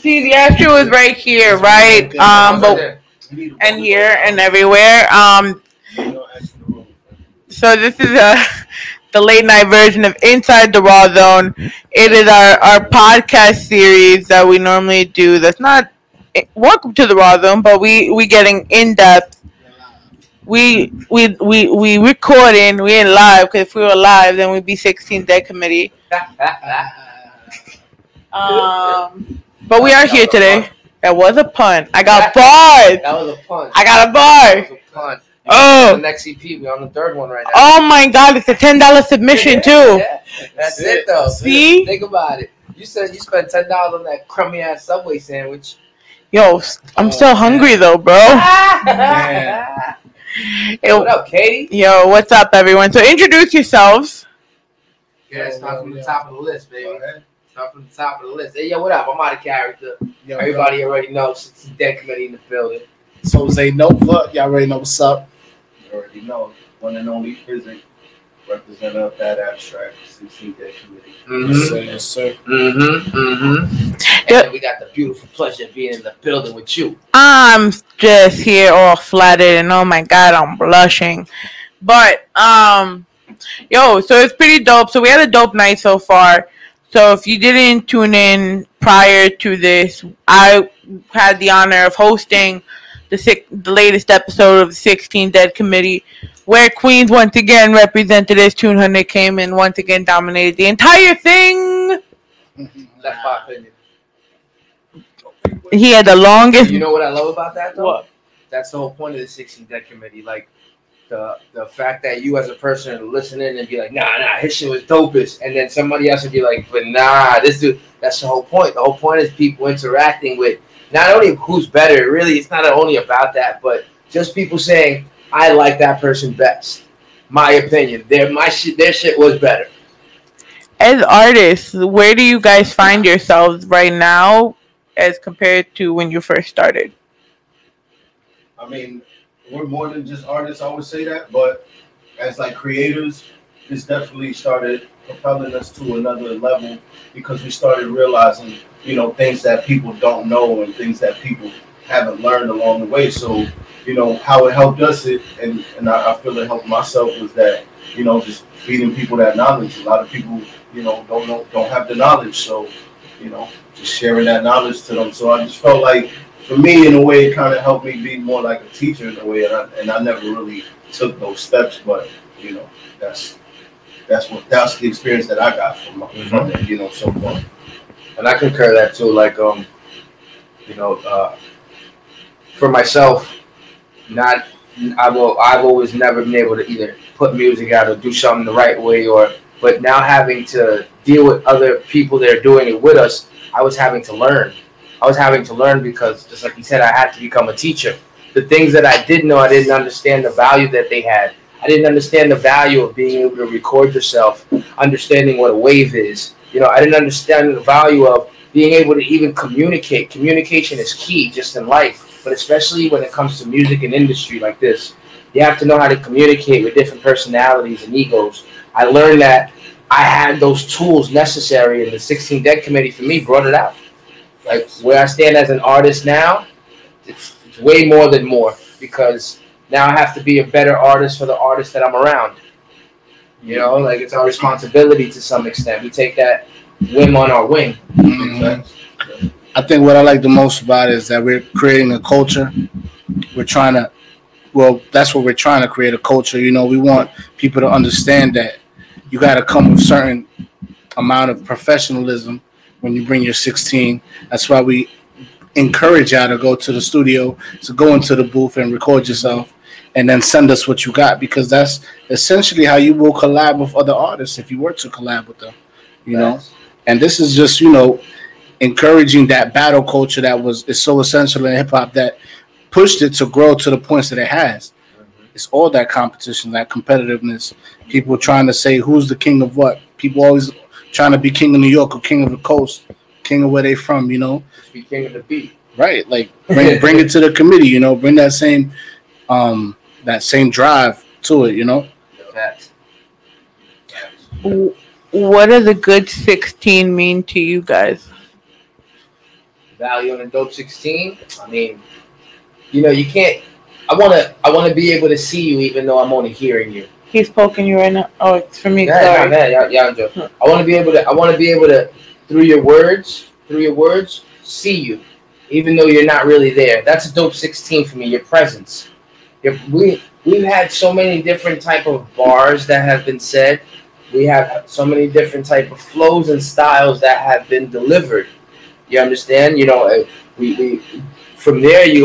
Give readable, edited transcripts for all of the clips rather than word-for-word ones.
See, the actual is right here, right? But and here and everywhere. So this is the late night version of Inside the Raw Zone. It is our podcast series that we normally do. That's not welcome to the Raw Zone, but we getting in depth. We recording. We ain't live, because if we were live, then we'd be 16 Dead Committee. But we are here today. That was a pun. I got barred. That was a pun. I got a bar. That was a pun. Oh. The next EP. We're on the third one right now. Oh, my God. It's a $10 submission, too. Yeah. That's it, though. See? Think about it. You said you spent $10 on that crummy-ass Subway sandwich. Yo, I'm still hungry, though, bro. What up, Katie? Yo, what's up, everyone? So introduce yourselves. Yeah, it's not from the top of the list, baby. I'm from the top of the list. Hey, yo, what up? I'm out of character. Yo, everybody already knows. It's the Dead Committee in the building. It's Jose Nova. Y'all already know what's up. You already know. One and only Physic, representative of Bad Abstract, CC Deck Committee. Mm-hmm. Yes, sir. Yes, sir. Mm-hmm. Mm-hmm. And then we got the beautiful pleasure of being in the building with you. I'm just here all flattered, and oh, my God, I'm blushing. But, yo, so it's pretty dope. So we had a dope night so far. So if you didn't tune in prior to this, I had the honor of hosting the latest episode of the 16 Dead Committee, where Queens once again represented as Tune Hunter came and once again dominated the entire thing. That's my opinion. He had the longest. You know what I love about that, though? What? That's the whole point of the 16 Dead Committee. Like, the fact that you as a person are listening and be like, nah, his shit was dopest. And then somebody else would be like, but nah, this dude, that's the whole point. The whole point is people interacting with not only who's better, really, it's not only about that, but just people saying, I like that person best. My opinion. Their shit was better. As artists, where do you guys find yourselves right now as compared to when you first started? I mean, we're more than just artists, I would say that, but as like creators, it's definitely started propelling us to another level because we started realizing, you know, things that people don't know and things that people haven't learned along the way. So, you know, how it helped us, and I feel it helped myself was that, you know, just feeding people that knowledge. A lot of people, you know, don't have the knowledge. So, you know, just sharing that knowledge to them. So I just felt like, for me, in a way, it kind of helped me be more like a teacher in a way, and I never really took those steps. But you know, that's the experience that I got from it, you know, so far. And I concur that too. Like, you know, for myself, I've always never been able to either put music out or do something the right way, but now having to deal with other people that are doing it with us, I was having to learn. because, just like you said, I had to become a teacher. The things that I didn't know, I didn't understand the value that they had. I didn't understand the value of being able to record yourself, understanding what a wave is. You know, I didn't understand the value of being able to even communicate. Communication is key just in life, but especially when it comes to music and industry like this. You have to know how to communicate with different personalities and egos. I learned that I had those tools necessary, and the 16 Dead Committee for me brought it out. Like, where I stand as an artist now, it's way more than more, because now I have to be a better artist for the artists that I'm around. You know, like, it's our responsibility to some extent. We take that whim on our wing. Mm-hmm. I think what I like the most about it is that we're creating a culture. That's what we're trying to create, a culture. You know, we want people to understand that you got to come with a certain amount of professionalism when you bring your 16. That's why we encourage y'all to go to the studio, to go into the booth and record yourself, and then send us what you got, because that's essentially how you will collab with other artists if you were to collab with them, you know? And this is just, you know, encouraging that battle culture is so essential in hip-hop that pushed it to grow to the points that it has. It's all that competition, that competitiveness, people trying to say who's the king of what. People always trying to be king of New York or king of the coast, king of where they from, you know. Be king of the beat. Right, like bring it to the committee, you know. Bring that same drive to it, you know. What does a good 16 mean to you guys? value on a dope 16, I mean, you know, you can't. I want to be able to see you, even though I'm only hearing you. He's poking you right now. Oh, it's for me. Yeah, sorry. Man, yeah, I'm joking. I want to be able to. I want to be able to, through your words, see you, even though you're not really there. That's a dope 16 for me. Your presence. We've had so many different type of bars that have been said. We have so many different type of flows and styles that have been delivered. You understand? You know, we from there you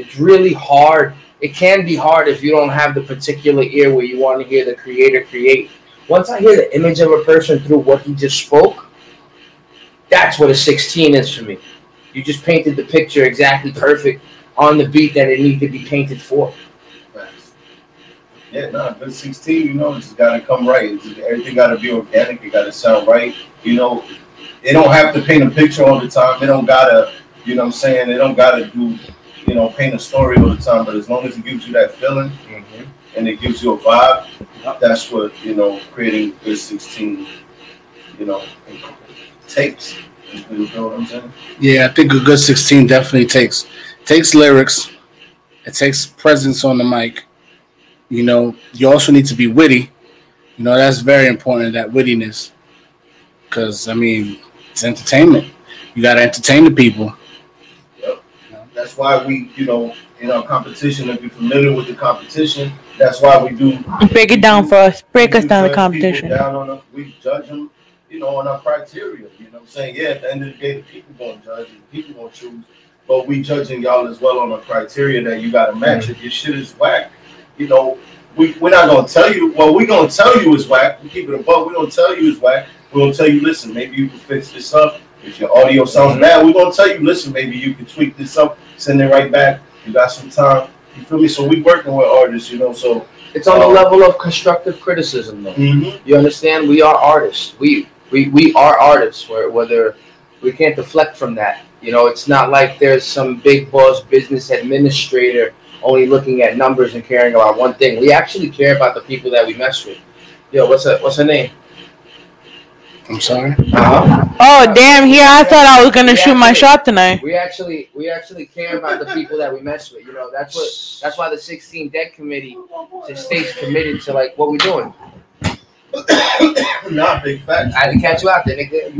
it's really hard. It can be hard if you don't have the particular ear where you want to hear the creator create. Once I hear the image of a person through what he just spoke, that's what a 16 is for me. You just painted the picture exactly perfect on the beat that it needed to be painted for. Yeah, no, good 16, you know, it's got to come right. Everything got to be organic. It got to sound right. You know, they don't have to paint a picture all the time. They don't got to, you know what I'm saying, they don't got to do... You know, paint a story all the time, but as long as it gives you that feeling mm-hmm. and it gives you a vibe, that's what, you know, creating good 16, you know, takes. You know what I'm saying? Yeah, I think a good 16 definitely takes lyrics. It takes presence on the mic. You know, you also need to be witty. You know, that's very important, that wittiness, because I mean, it's entertainment. You got to entertain the people. That's why we, you know, in our competition, if you're familiar with the competition, that's why we do. Break it down for us. Break us down the competition. We judge them, you know, on our criteria. You know what I'm saying? Yeah, at the end of the day, the people going to judge and the people going to choose. But we judging y'all as well on our criteria that you got to match. If your shit is whack, you know, we're not going to tell you. Well, we're going to tell you it's whack. We keep it above. We don't tell you it's whack. We're going to tell you, listen, maybe you can fix this up. If your audio sounds bad, we're going to tell you, listen, maybe you can tweak this up, send it right back. You got some time. You feel me? So we working with artists, you know, so. It's on the level of constructive criticism, though. Mm-hmm. You understand? We are artists. We are artists. Whether we can't deflect from that. You know, it's not like there's some big boss business administrator only looking at numbers and caring about one thing. We actually care about the people that we mess with. Yo, what's her name? I'm sorry. Uh-huh. Oh damn! Here I thought I was gonna shoot my shot tonight. We actually care about the people that we mess with. You know, that's why the 16 Dead Committee just stays committed to like what we're doing. Not big facts. I didn't catch you out there, nigga.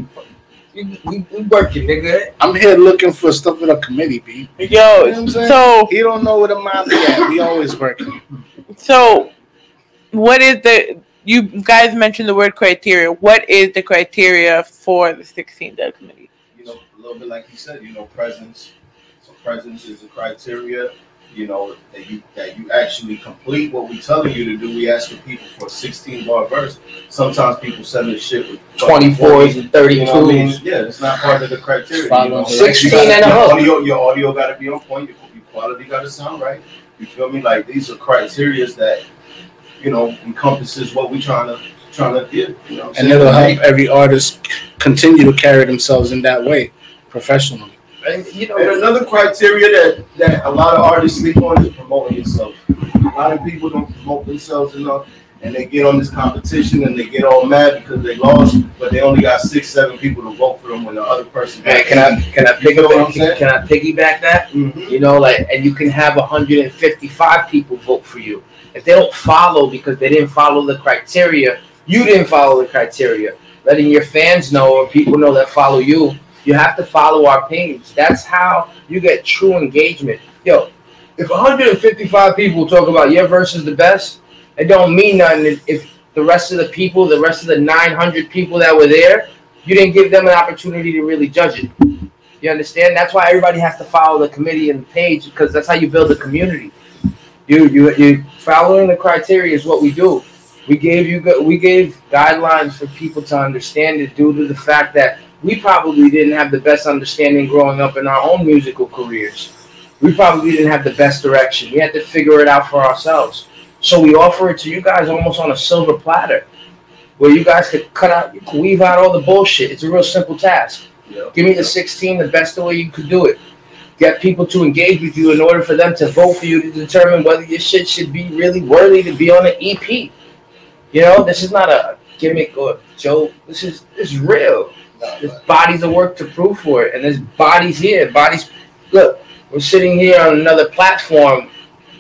We working, nigga. I'm here looking for stuff in a committee, B. Yo, you know what I'm saying? So he don't know what a mob is at. We always working. So, what is the? You guys mentioned the word criteria. What is the criteria for the 16 Dead Committee? You know, a little bit like you said, you know, presence. So presence is a criteria, you know, that you actually complete what we're telling you to do. We asking people for a 16-bar verse. Sometimes people send this shit with 24s and 32s. You know I mean? Yeah, it's not part of the criteria. You know, 16 and a hook. Your audio got to be on point. Your quality got to sound right. You feel me? Like, these are criterias that... you know, encompasses what we're trying to give. You know, and it'll help every artist continue to carry themselves in that way, professionally. And you know, and another criteria that a lot of artists sleep on is promoting yourself. A lot of people don't promote themselves enough, and they get on this competition and they get all mad because they lost, but they only got 6-7 people to vote for them when the other person. Hey, can I piggyback that? Mm-hmm. You know, like, and you can have 155 people vote for you. If they don't follow because they didn't follow the criteria, you didn't follow the criteria. Letting your fans know or people know that follow you have to follow our page. That's how you get true engagement. Yo, if 155 people talk about your verse is the best, it don't mean nothing if the rest of the people, the rest of the 900 people that were there, you didn't give them an opportunity to really judge it. You understand? That's why everybody has to follow the committee and the page, because that's how you build a community. You following the criteria is what we do. We gave guidelines for people to understand it due to the fact that we probably didn't have the best understanding growing up in our own musical careers. We probably didn't have the best direction. We had to figure it out for ourselves. So we offer it to you guys almost on a silver platter, where you guys could weave out all the bullshit. It's a real simple task. Yeah. Give me the 16, the best way you could do it. Get people to engage with you in order for them to vote for you to determine whether your shit should be really worthy to be on an EP. You know, this is not a gimmick or joke. This is real. There's bodies of work to prove for it, and there's bodies here. Bodies, look, we're sitting here on another platform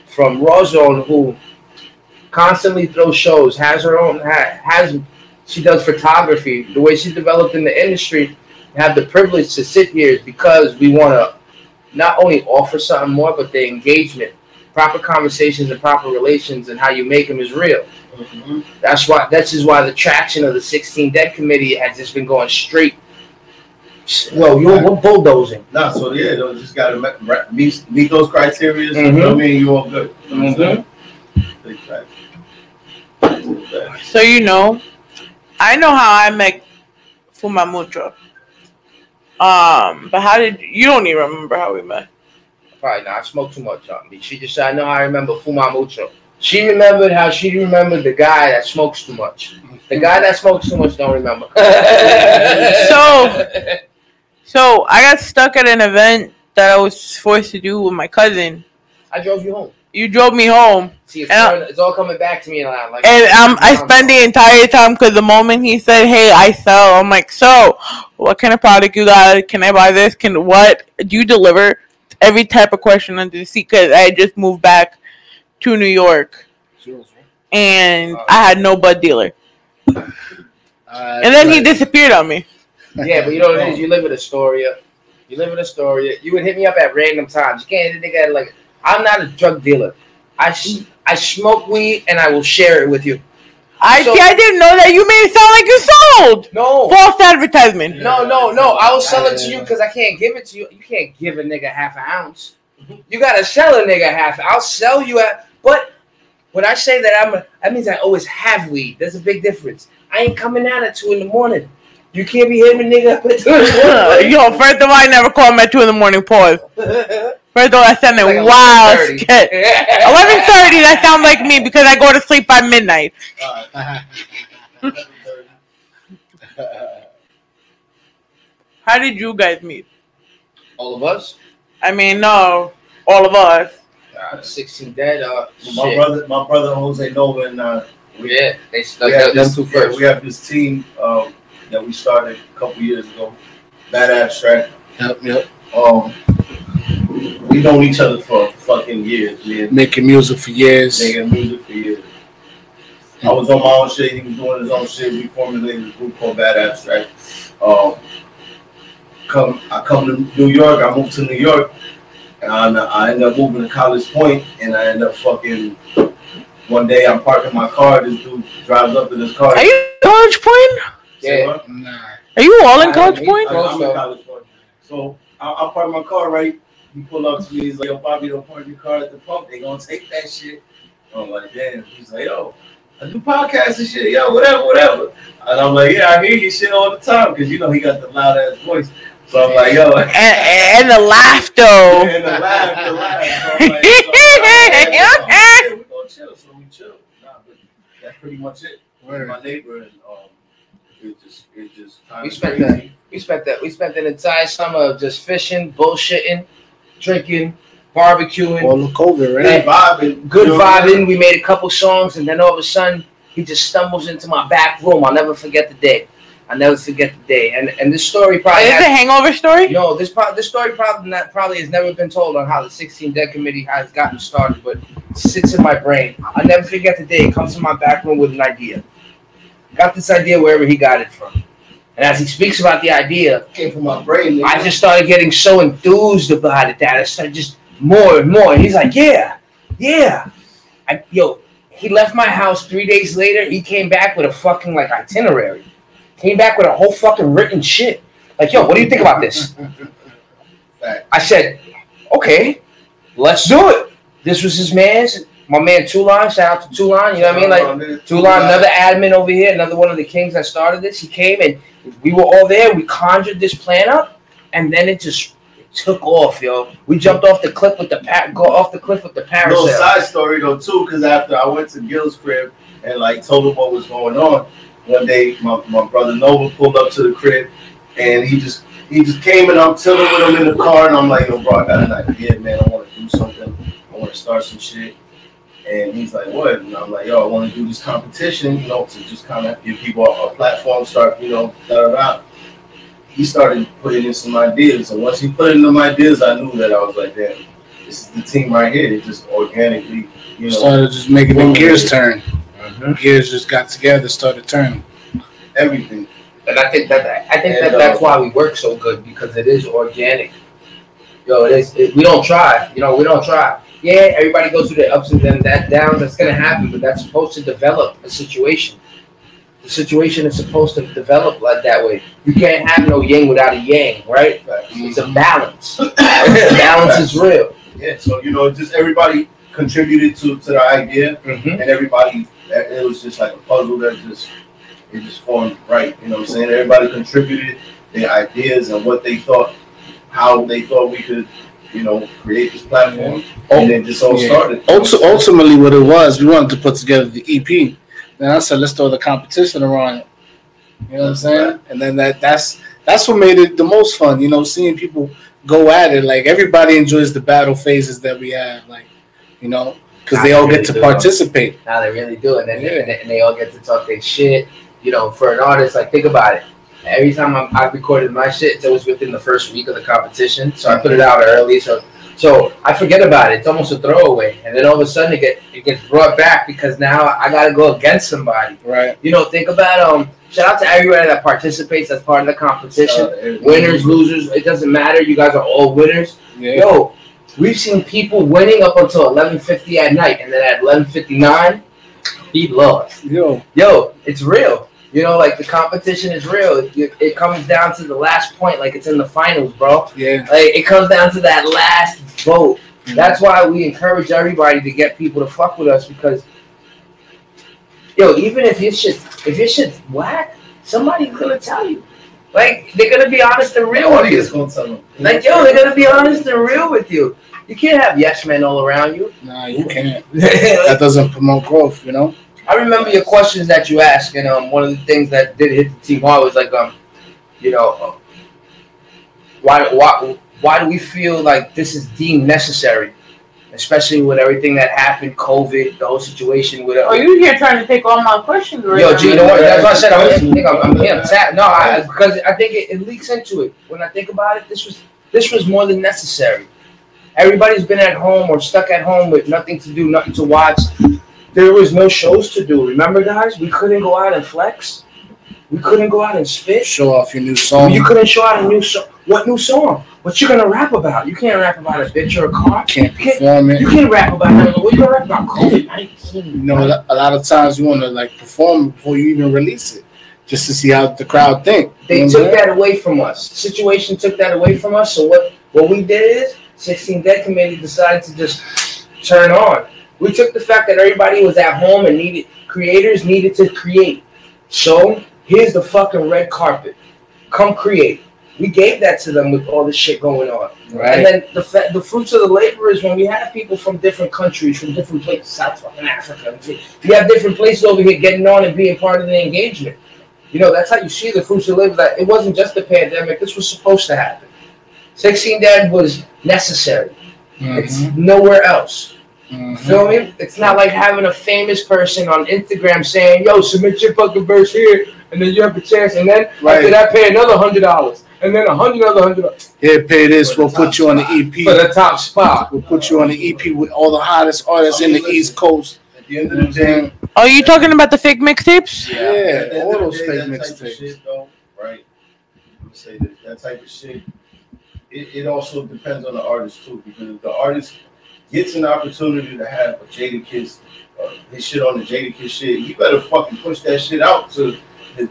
from Raw Zone, who constantly throws shows, has her own, has she does photography. The way she's developed in the industry, have the privilege to sit here is because we want to not only offer something more, but the engagement, proper conversations and proper relations and how you make them is real. Mm-hmm. That's why the traction of the 16 Dead Committee has just been going straight. Well, we're bulldozing. Nah, so yeah, you just got to meet those criteria. Mm-hmm. You know what I mean? You're all good. Mm-hmm. Exactly. So, you know, I know how I met Fumamucho. But how did you don't even remember how we met? Probably not. I smoked too much on me. She just said, I know how I remember Fumamucho. She remembered how she remembered the guy that smokes too much. The guy that smokes too much don't remember. So I got stuck at an event that I was forced to do with my cousin. I drove you home. You drove me home. See, it's all coming back to me. I spent the entire time because the moment he said, hey, I sell, I'm like, so what kind of product you got? Can I buy this? What do you deliver? Every type of question under the seat because I just moved back to New York, and I had no bud dealer. And then he disappeared on me. Yeah, but you know what it is? You live in Astoria. You would hit me up at random times. You can't hit a nigga like, I'm not a drug dealer. I smoke weed, and I will share it with you. I didn't know that. You made it sound like you sold. No. False advertisement. Yeah. No. I will sell it to you because I can't give it to you. You can't give a nigga half an ounce. You got to sell a nigga half. I'll sell you at. But when I say that, that means I always have weed. There's a big difference. I ain't coming out at 2 in the morning. You can't be hitting a nigga up at 2 in the morning. Yo, first of all, I never called him at 2 in the morning. Pause. First of all, I sounded like wild. 11:30. 11:30, that sounds like me because I go to sleep by midnight. How did you guys meet? All of us? I mean, no, all of us. 16 Dead. My brother Jose Nova and they stuck out them two first. We have this team that we started a couple years ago. Bad Abstract. Yep. We've known each other for fucking years, man. Making music for years. I was on my own shit. He was doing his own shit. We formulated a group called Bad Abstract. I come to New York. I moved to New York, and I end up moving to College Point, and I end up fucking. One day, I'm parking my car. This dude drives up in his car. Are you in College Point? Yeah. Nah. Are you all in College Point? I'm in College Point. So I park my car right. He pull up to me, he's like, yo, Bobby, don't park your car at the pump. They gonna take that shit. I'm like, damn. He's like, yo, I do podcasts and shit. Yo, whatever. And I'm like, yeah, I hear your shit all the time. Because, you know, he got the loud-ass voice. So I'm like, yo. And the laugh, though. Yeah, and the laugh. So I'm like, yeah, we're gonna chill. So we chill. Nah, but that's pretty much it. We're in my neighbor and it just time. We spent an entire summer of just fishing, bullshitting. Drinking, barbecuing, all the COVID, right? Vibing, good vibing. We made a couple songs, and then all of a sudden, he just stumbles into my back room. I'll never forget the day. And this story probably is a hangover story. No, this story probably has never been told on how the 16 Dead Committee has gotten started, but it sits in my brain. I'll never forget the day. He comes to my back room with an idea. Got this idea wherever he got it from. And as he speaks about the idea, came from my brain. Man. I just started getting so enthused about it that I started just more and more. And he's like, yeah. He left my house 3 days later. He came back with a fucking itinerary. Came back with a whole fucking written shit. Like, yo, what do you think about this? I said, okay, let's do it. This was his man's. My man Toulon, shout out to Toulon, you know what I mean? Toulon, another admin over here, another one of the kings that started this. He came and we were all there. We conjured this plan up, and then it took off, yo. We jumped off the cliff with the parasail. Little side story though too, because after I went to Gil's crib and told him what was going on, one day my brother Nova pulled up to the crib, and he just came and I'm chilling with him in the car, and I'm like, yo, bro, I got an idea, man. I want to do something. I want to start some shit. And he's like, what? And I'm like, yo, I want to do this competition, to just kind of give people a platform, start, da da da. he started putting in some ideas. And once he put in some ideas, I knew that I was like, damn, this is the team right here. It just organically, you know. Started just making them gears turn. Mm-hmm. Gears just got together, started turning. Everything. And I think that's why we work so good, because it is organic. Yo, we don't try. You know, we don't try. Yeah, everybody goes through the ups and then that down. That's going to happen, but that's supposed to develop a situation. The situation is supposed to develop like that way. You can't have no yin without a yang, right? It's a balance. The balance is real. Yeah, so, you know, just everybody contributed to the idea, mm-hmm. and everybody, it was just like a puzzle that just formed right. You know what I'm saying? Everybody contributed their ideas and what they thought, how they thought we could, you know, create this platform, and then just all started. Ultimately, what it was, we wanted to put together the EP. Then I said, let's throw the competition around it. You know what I'm saying? And then that's what made it the most fun. You know, seeing people go at it. Like, everybody enjoys the battle phases that we have. Like, you know, because they all get to participate. Now they really do, and they all get to talk their shit. You know, for an artist, like, think about it. Every time I recorded my shit, it's always within the first week of the competition. So I put it out early. So I forget about it. It's almost a throwaway. And then all of a sudden it gets brought back, because now I got to go against somebody. Right. You know, think about, shout out to everybody that participates as part of the competition. Winners, losers, it doesn't matter. You guys are all winners. Yeah. Yo, we've seen people winning up until 11:50 at night. And then at 11:59, he lost. Yo, it's real. You know, like, the competition is real. It comes down to the last point, like it's in the finals, bro. Yeah. Like, it comes down to that last vote. Mm-hmm. That's why we encourage everybody to get people to fuck with us, because, yo, even if your shit's whack, somebody's gonna tell you. Like, they're gonna be honest and real with you. Is gonna tell them. Like, yo, they're gonna be honest and real with you. You can't have yes men all around you. Nah, you can't. That doesn't promote growth, you know. I remember your questions that you asked, and one of the things that did hit the team hard was like, you know, why do we feel like this is deemed necessary, especially with everything that happened, COVID, the whole situation with. Oh, you're here trying to take all my questions, right? Yo, G, you know what? That's what I said. I'm sad. No, because I think it leaks into it. When I think about it, this was more than necessary. Everybody's been at home or stuck at home with nothing to do, nothing to watch. There was no shows to do. Remember, guys? We couldn't go out and flex. We couldn't go out and spit. Show off your new song. You couldn't show out a new song. What new song? What you gonna rap about? You can't rap about a bitch or a car. Can't perform it. You can't rap about it. What you gonna rap about? COVID-19. You know, a lot of times you wanna like perform before you even release it, just to see how the crowd think. They took that away from us. Situation took that away from us. So what we did is 16 Dead Committee decided to just turn on. We took the fact that everybody was at home and creators needed to create. So here's the fucking red carpet. Come create. We gave that to them with all this shit going on. Right. And then the fruits of the labor is when we have people from different countries, from different places, South fucking Africa. We have different places over here getting on and being part of the engagement. You know, that's how you see the fruits of the labor. That it wasn't just the pandemic. This was supposed to happen. 16 Dead was necessary. Mm-hmm. It's nowhere else. Mm-hmm. Feel me? It's not like having a famous person on Instagram saying, yo, submit your fucking verse here, and then you have a chance, and then after that, pay another $100, and then $100. Yeah, pay this. We'll put you on the EP. For the top spot. We'll put you on the EP with all the hottest artists in the East Coast. At the end of the day. Are you talking about the fake mixtapes? Yeah, all those fake mixtapes. Right. I'm gonna say that type of shit, it also depends on the artist, too, because the artist gets an opportunity to have a Jada Kiss, his shit on the Jada Kiss shit, he better fucking push that shit out to the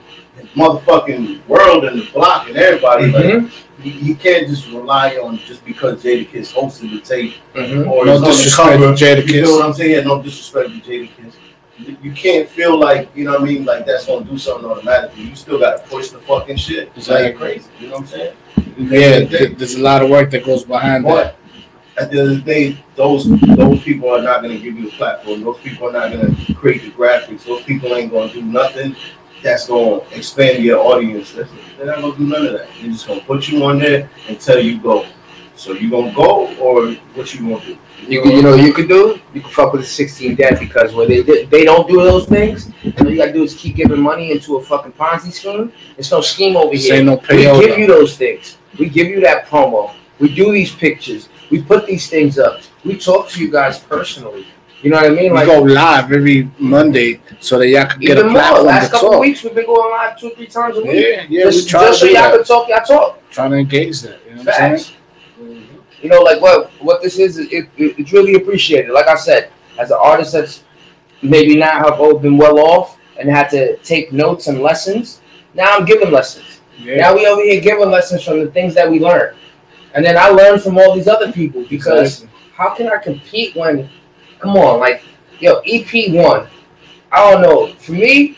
motherfucking world and the block and everybody. Mm-hmm. Like, he can't just rely on just because Jada Kiss hosted the tape. Mm-hmm. Or no disrespect to Jada Kiss. You know what I'm saying? Yeah, no disrespect to Jada Kiss. You can't feel like, you know what I mean, like that's going to do something automatically. You still got to push the fucking shit. It's like crazy. You know what I'm saying? Yeah, there's a lot of work that goes behind that. At the end of the day, those people are not going to give you a platform. Those people are not going to create the graphics. Those people ain't going to do nothing that's going to expand your audience. They're not going to do none of that. They're just going to put you on there and tell you go. So you gonna go, or what you gonna do? You could fuck with the 16 Dead, because when they don't do those things, and all you gotta do is keep giving money into a fucking Ponzi scheme. It's no scheme over this here. No, we give you those things. We give you that promo. We do these pictures. We put these things up. We talk to you guys personally. You know what I mean? We go live every Monday so that y'all can get a platform. Last couple weeks we've been going live 2-3 times a week. Yeah, just so y'all can talk. Y'all talk. Trying to engage that. You know what I'm saying? You know, like what this is, it's really appreciated. Like I said, as an artist that's maybe not have been well off and had to take notes and lessons, now I'm giving lessons. Yeah. Now we over here giving lessons from the things that we learned. And then I learned from all these other people, because how can I compete when, come on, like, yo, EP1, I don't know. For me,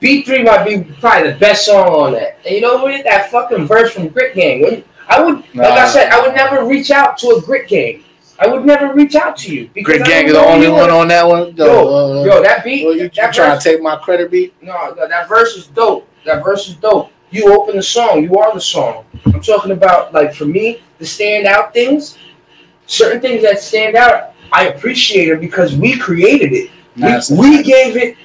B3 might be probably the best song on that. And you know what? That fucking verse from Grit Gang, I would never reach out to a Grit Gang. I would never reach out to you. Grit Gang is the only one on that one. Yo, that beat. Well, you trying to take my credit beat? No, that verse is dope. You open the song. You are the song. I'm talking about, like, for me, the standout things, certain things that stand out, I appreciate it because we created it. We gave it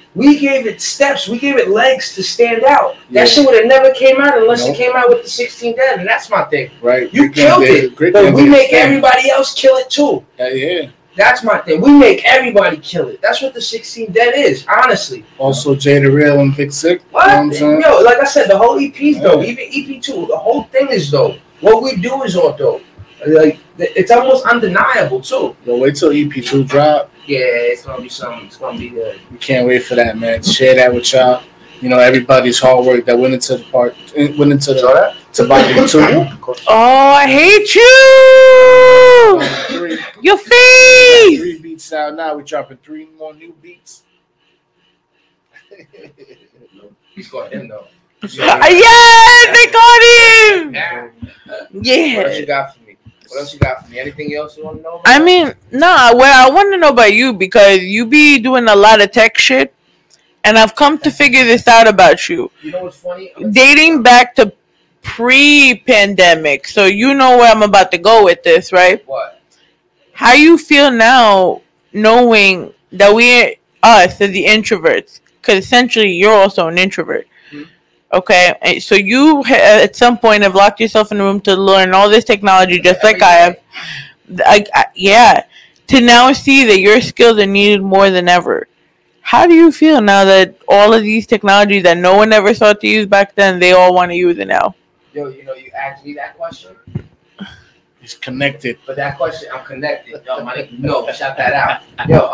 steps. We gave it legs to stand out. Yeah. That shit would have never came out unless it came out with the 16 Dead, and that's my thing. Right. You killed it, but we make everybody else kill it too. Yeah. That's my thing. We make everybody kill it. That's what the 16 Dead is, honestly. Also, Jada Real and Pick Six. What? Yo, like I said, the whole EP's dope. Even EP2, the whole thing is dope. What we do is all dope. Like, it's almost undeniable too. Yo, wait till EP2 drop. Yeah, it's gonna be something. It's gonna be good. We can't wait for that, man. Share that with y'all. You know, everybody's hard work that went into volume 2. Oh, I hate you. Your face. 3 beats out now. We're dropping 3 more new beats. He's got him though. Yeah, they got him. Yeah. What else you got for me? Anything else you want to know about? I mean, nah. Well, I want to know about you because you be doing a lot of tech shit, and I've come to figure this out about you. You know what's funny? Dating back to pre-pandemic, so you know where I'm about to go with this, right? What? How you feel now, knowing that we, us, as the introverts, because essentially you're also an introvert. Okay, so you at some point have locked yourself in a room to learn all this technology, just like I have. To now see that your skills are needed more than ever. How do you feel now that all of these technologies that no one ever thought to use back then, they all want to use it now? Yo, you know, you asked me that question. It's connected. But that question, I'm connected. Yo, my nigga, no, shout that out. Yo,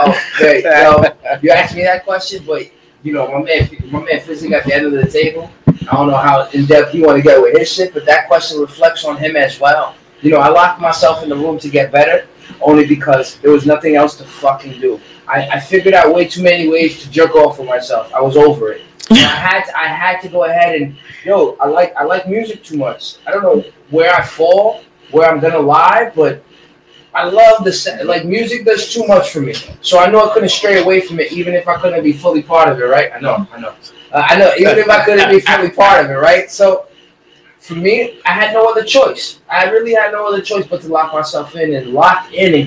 you asked me that question, but... You know, my man Physic at the end of the table, I don't know how in-depth you want to get with his shit, but that question reflects on him as well. You know, I locked myself in the room to get better only because there was nothing else to fucking do. I figured out way too many ways to jerk off for myself. I was over it. I had to go ahead and, yo, I like music too much. I don't know where I fall, where I'm going to lie, but I love the, like, music does too much for me. So I know I couldn't stray away from it, even if I couldn't be fully part of it, right? I know. Even if I couldn't be fully part of it, right? So for me, I had no other choice. I really had no other choice but to lock myself in and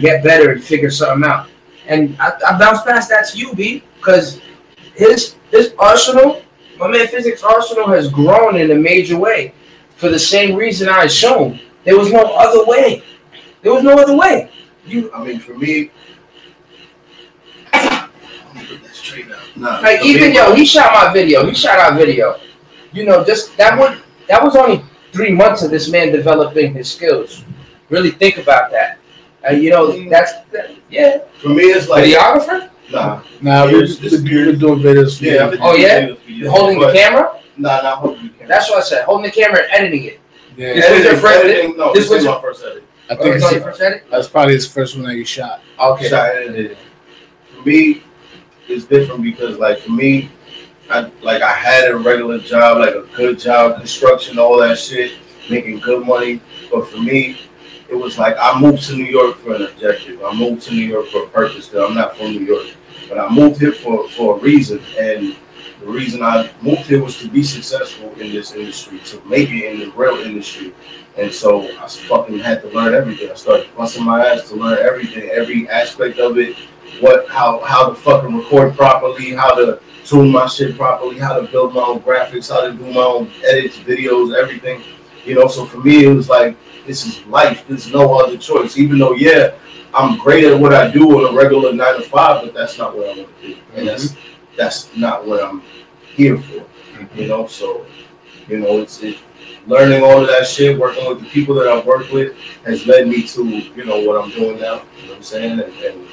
get better and figure something out. And I bounce past that to you, B, because his arsenal, my man Physic's arsenal has grown in a major way for the same reason I assumed. There was no other way. There was no other way. For me, he shot my video. He shot our video. You know, just that was only 3 months of this man developing his skills. Really think about that. For me, it's like videographer. We're doing videos. Yeah. Oh yeah. Holding the camera. Not holding the camera. That's what I said. Holding the camera and editing it. Yeah. This was my first edit. I think that's probably his first one that you shot. Okay. For me, it's different because, like, for me, I had a regular job, like a good job, construction, all that shit, making good money. But for me, it was like I moved to New York for an objective. I moved to New York for a purpose. Though I'm not from New York, but I moved here for a reason. And the reason I moved here was to be successful in this industry, to make it in the real industry. And so I fucking had to learn everything. I started busting my ass to learn everything, every aspect of it, how to fucking record properly, how to tune my shit properly, how to build my own graphics, how to do my own edits, videos, everything. You know, so for me, it was like, this is life. There's no other choice. Even though, yeah, I'm great at what I do on a regular 9 to 5, but that's not what I want to do. And that's not what I'm here for. You know, so, you know, it's learning all of that shit, working with the people that I've worked with has led me to, you know, what I'm doing now. You know what I'm saying? And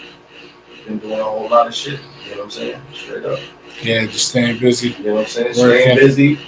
been doing a whole lot of shit. You know what I'm saying? Straight up. Yeah, just staying busy. You know what I'm saying? Staying busy.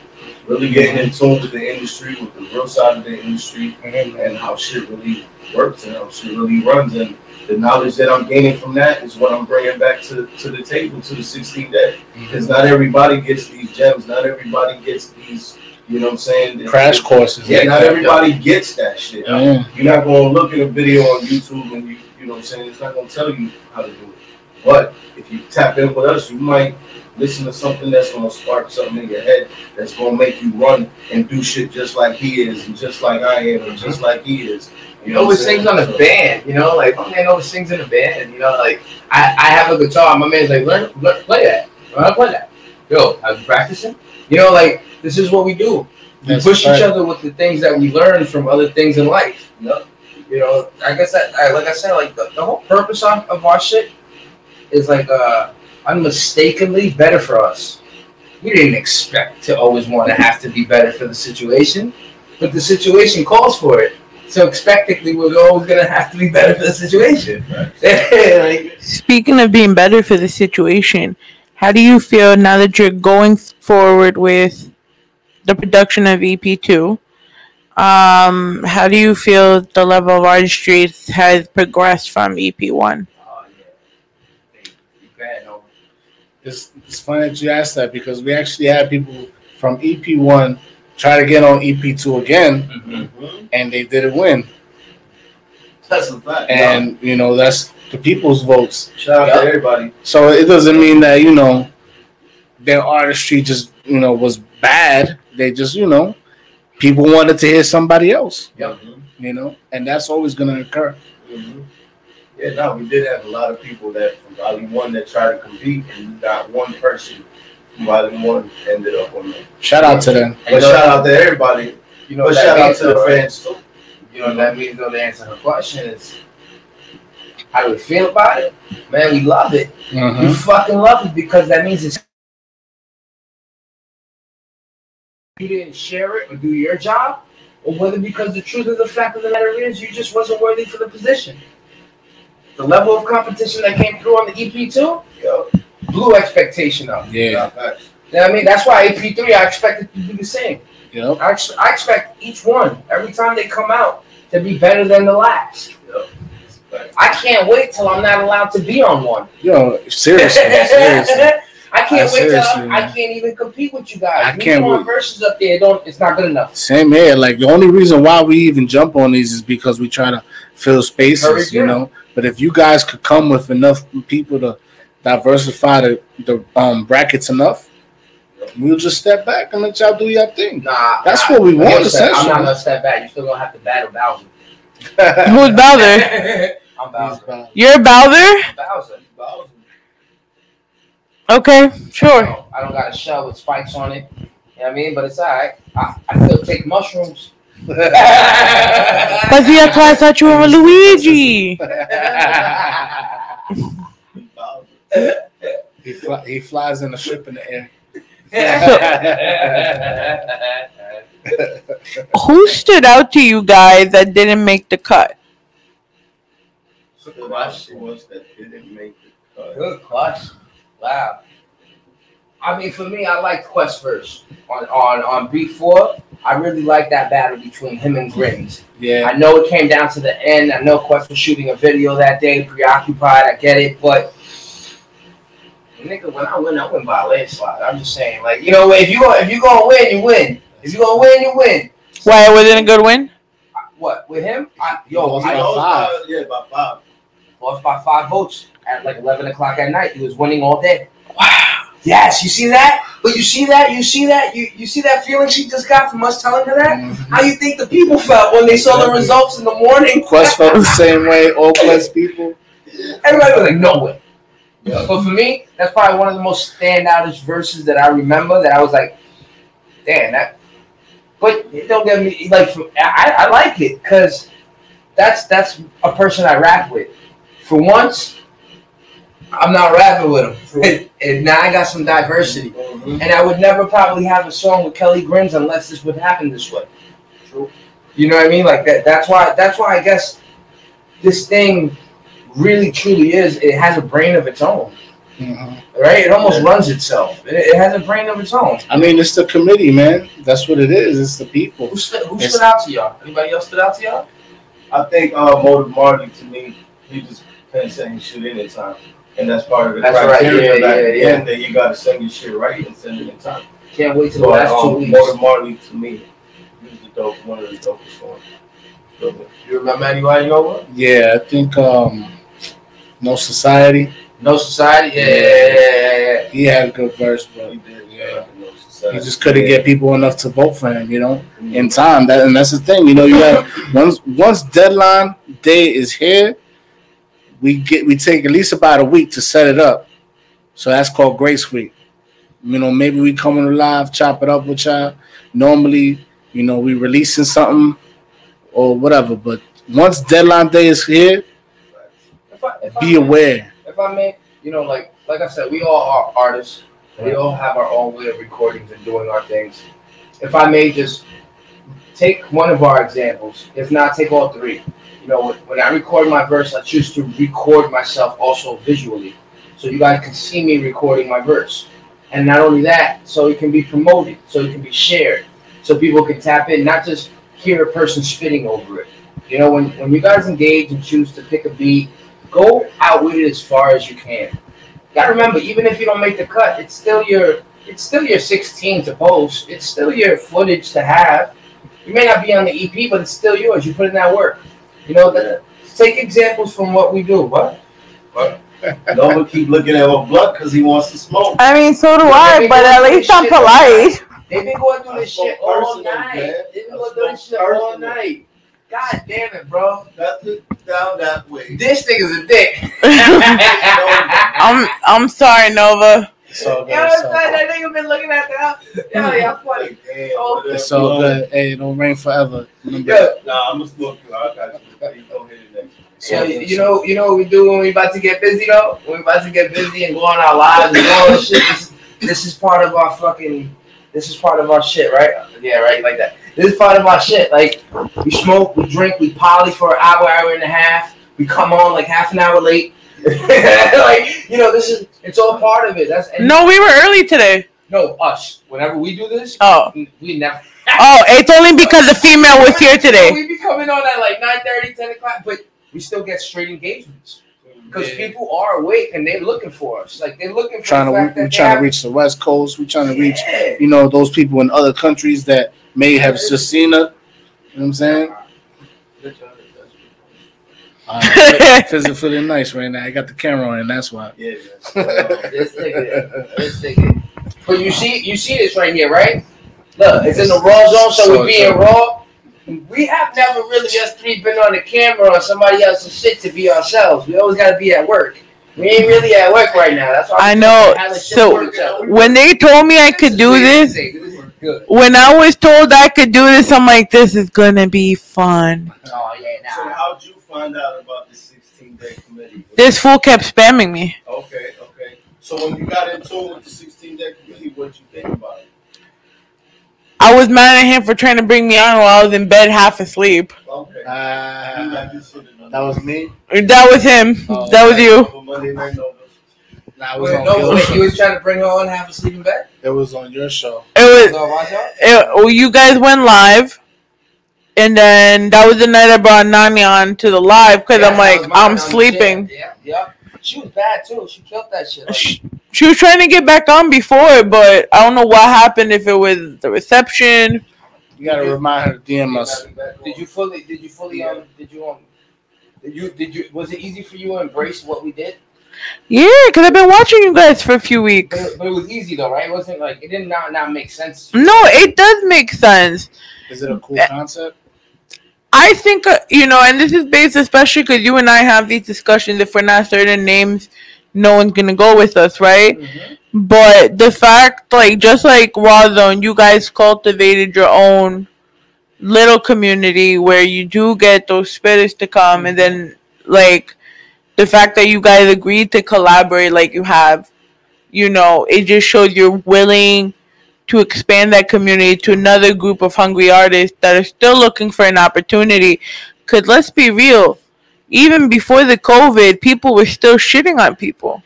Really getting in tune with the industry, with the real side of the industry, and how shit really works and how shit really runs. And the knowledge that I'm gaining from that is what I'm bringing back to the table, to the 16 Dead. Because not everybody gets these gems. Not everybody gets these, you know what I'm saying? Crash courses. Yeah, not everybody gets that shit. Yeah. You're not going to look at a video on YouTube and you know what I'm saying? It's not going to tell you how to do it. But if you tap in with us, you might listen to something that's going to spark something in your head that's going to make you run and do shit just like he is and just like I am and just like he is. You know, always sings on a band, you know, like my man always sings in a band, you know, like I have a guitar. My man's like, learn play that. Learn play that. Yo, I was practicing. You know, like this is what we do. We push each other with the things that we learn from other things in life. You know, I guess that, like I said, like the whole purpose of our shit is like unmistakably better for us. We didn't expect to always want to have to be better for the situation, but the situation calls for it. So expectantly, we're always going to have to be better for the situation. Right. Speaking of being better for the situation, how do you feel now that you're going forward with the production of EP2? How do you feel the level of artistry has progressed from EP1? It's funny that you asked that because we actually had people from EP1 try to get on EP2 again, and they didn't win. That's a fact. And, you know, that's the people's votes. Shout out to everybody. So it doesn't mean that, you know, their artistry just, you know, was bad. They just, you know, people wanted to hear somebody else. You know, and that's always going to occur. Yeah, no, we did have a lot of people that from Volume 1 that tried to compete, and not one person from Volume 1 ended up on there. Shout out to them. But shout out to everybody. You know, but shout out to the fans too. You know, that means though the answer to her question is how do we feel about it? Man, we love it. We fucking love it because that means it's you didn't share it or do your job, or whether because the truth of the fact of the matter is you just wasn't worthy for the position. The level of competition that came through on the EP2, blew expectation up. You know what I mean? That's why EP3, I expected to do the same. I expect each one, every time they come out, to be better than the last. I can't wait till I'm not allowed to be on one. Seriously. I can't wait till I can't even compete with you guys. I can't wait. Verses up there, it's not good enough. Same here. Like, the only reason why we even jump on these is because we try to fill spaces, you know? But if you guys could come with enough people to diversify the brackets enough, we'll just step back and let y'all do your thing. That's what we want, essentially. I'm not going to step back. You're still going to have to battle Bowser. Who's Bowser? I'm Bowser. You're Bowser? Bowser. Okay, sure. I don't got a shell with spikes on it. You know what I mean? But it's all right. I still take mushrooms. But see, that's why I thought you were Luigi. He flies in a ship in the air. Who stood out to you guys that didn't make the cut? Good question. Good question. Wow. I mean, for me, I like Quest first. On B4, I really like that battle between him and Grims. Yeah. I know it came down to the end. I know Quest was shooting a video that day, preoccupied. I get it, but nigga, when I win by a landslide. I'm just saying, like, you know, if you're gonna win, you win. If you're gonna win, you win. Why wasn't a good win? What with him? Lost by 5 votes at like 11 o'clock at night. He was winning all day. Wow. Yes, you see that? But you see that feeling she just got from us telling her that? Mm-hmm. How you think the people felt when they saw the results in the morning? Quest felt the same way, all Quest people. Everybody was like, no way. Yeah. But for me, that's probably one of the most standoutish verses that I remember that I was like, damn, that. But don't get me, like, I like it because that's a person I rap with. For once, I'm not rapping with him. And now I got some diversity. Mm-hmm. And I would never probably have a song with Kelly Grins unless this would happen this way. True. You know what I mean? Like that's why I guess this thing really truly is, it has a brain of its own. Mm-hmm. Right? It almost runs itself. It has a brain of its own. I mean, it's the committee, man. That's what it is. It's the people. Who stood out to y'all? Anybody else stood out to y'all? I think Molde Martin, to me, he just couldn't sing shit any time. And that's part of the criteria back then that you got to sing your shit right and sing it in time. Can't wait till the last 2 weeks. Morton Marley, to me, he's the dope, one of the dopest ones. You remember anybody you know what? Yeah, I think No Society? Yeah. He had a good verse, but he did. Yeah. He just couldn't get people enough to vote for him, you know, in time. And that's the thing, you know, you have once deadline day is here, we take at least about a week to set it up. So that's called Grace Week. You know, maybe we come in live, chop it up with y'all. Normally, you know, we releasing something or whatever. But once deadline day is here, be aware. If I may, you know, like I said, we all are artists. We all have our own way of recordings and doing our things. If I may just take one of our examples, if not take all three. You know, when I record my verse, I choose to record myself also visually. So you guys can see me recording my verse. And not only that, so it can be promoted, so it can be shared, so people can tap in, not just hear a person spitting over it. You know, when you guys engage and choose to pick a beat, go out with it as far as you can. Gotta remember, even if you don't make the cut, it's still your 16 to post. It's still your footage to have. You may not be on the EP, but it's still yours. You put in that work. You know, take examples from what we do. What? Nova keep looking at her blood because he wants to smoke. I mean, so do I, but at least I'm polite. They've been going through this shit all night. They've been going through this shit all night. God damn it, bro. Nothing down that way. This nigga's a dick. I'm sorry, Nova. So good. You know what I'm saying? That nigga been looking at that. Y'all funny. It's so good. Hey, it don't rain forever. Yeah. Nah, I'm going to smoke you. I got you. You go ahead and next. So yeah, you know what we do when we about to get busy, though? When we about to get busy and go on our lives and all this shit. This is part of our fucking... This is part of our shit, right? Yeah, right, like that. This is part of our shit. Like, we smoke, we drink, we poly for an hour and a half. We come on like half an hour late. Like, you know, it's all part of it. No, we were early today. No, us. Whenever we do this, we never. Oh, it's only because the female was here today. We be coming on at like 9:30, 10 o'clock, but we still get straight engagements. Because people are awake and they're looking for us. Like, they're looking for us. We're trying to reach the West Coast. We're trying to reach, you know, those people in other countries that may have just seen us. You know what I'm saying? Physically nice right now. I got the camera on, and that's why. Yeah, Let's take it. But you see this right here, right? Look, it's in the Raw Zone, so we're being raw. We have never really us three been on the camera or somebody else's shit to be ourselves. We always got to be at work. We ain't really at work right now. That's why I know. So when they told me I could do this, when I was told I could do this, I'm like, this is going to be fun. Oh, yeah, nah. So how'd you find out about the 16-Dead Committee? This fool kept spamming me. Okay. So when you got in tune with the 16-Dead Committee, what'd you think about it? I was mad at him for trying to bring me on while I was in bed half asleep. Okay. That was me? That was him. That was you. Monday night Nova. You was trying to bring her on half asleep in bed? It was on your show. It was on my show? Well, you guys went live. And then that was the night I brought Nani on to the live because I'm like, I'm sleeping. Yeah. She was bad, too. She killed that shit. She was trying to get back on before, but I don't know what happened. If it was the reception, you gotta remind her to DM us. Did you fully? Did you? Was it easy for you to embrace what we did? Yeah, because I've been watching you guys for a few weeks. But it was easy though, right? It wasn't like it did not make sense. No, it does make sense. Is it a cool concept? I think, you know, and this is based especially because you and I have these discussions. If we're not certain names, no one's going to go with us, right? Mm-hmm. But the fact, like, just like Raw Zone, you guys cultivated your own little community where you do get those spirits to come. Mm-hmm. And then, like, the fact that you guys agreed to collaborate like you have, you know, it just shows you're willing to expand that community to another group of hungry artists that are still looking for an opportunity. Because let's be real, even before the COVID, people were still shitting on people.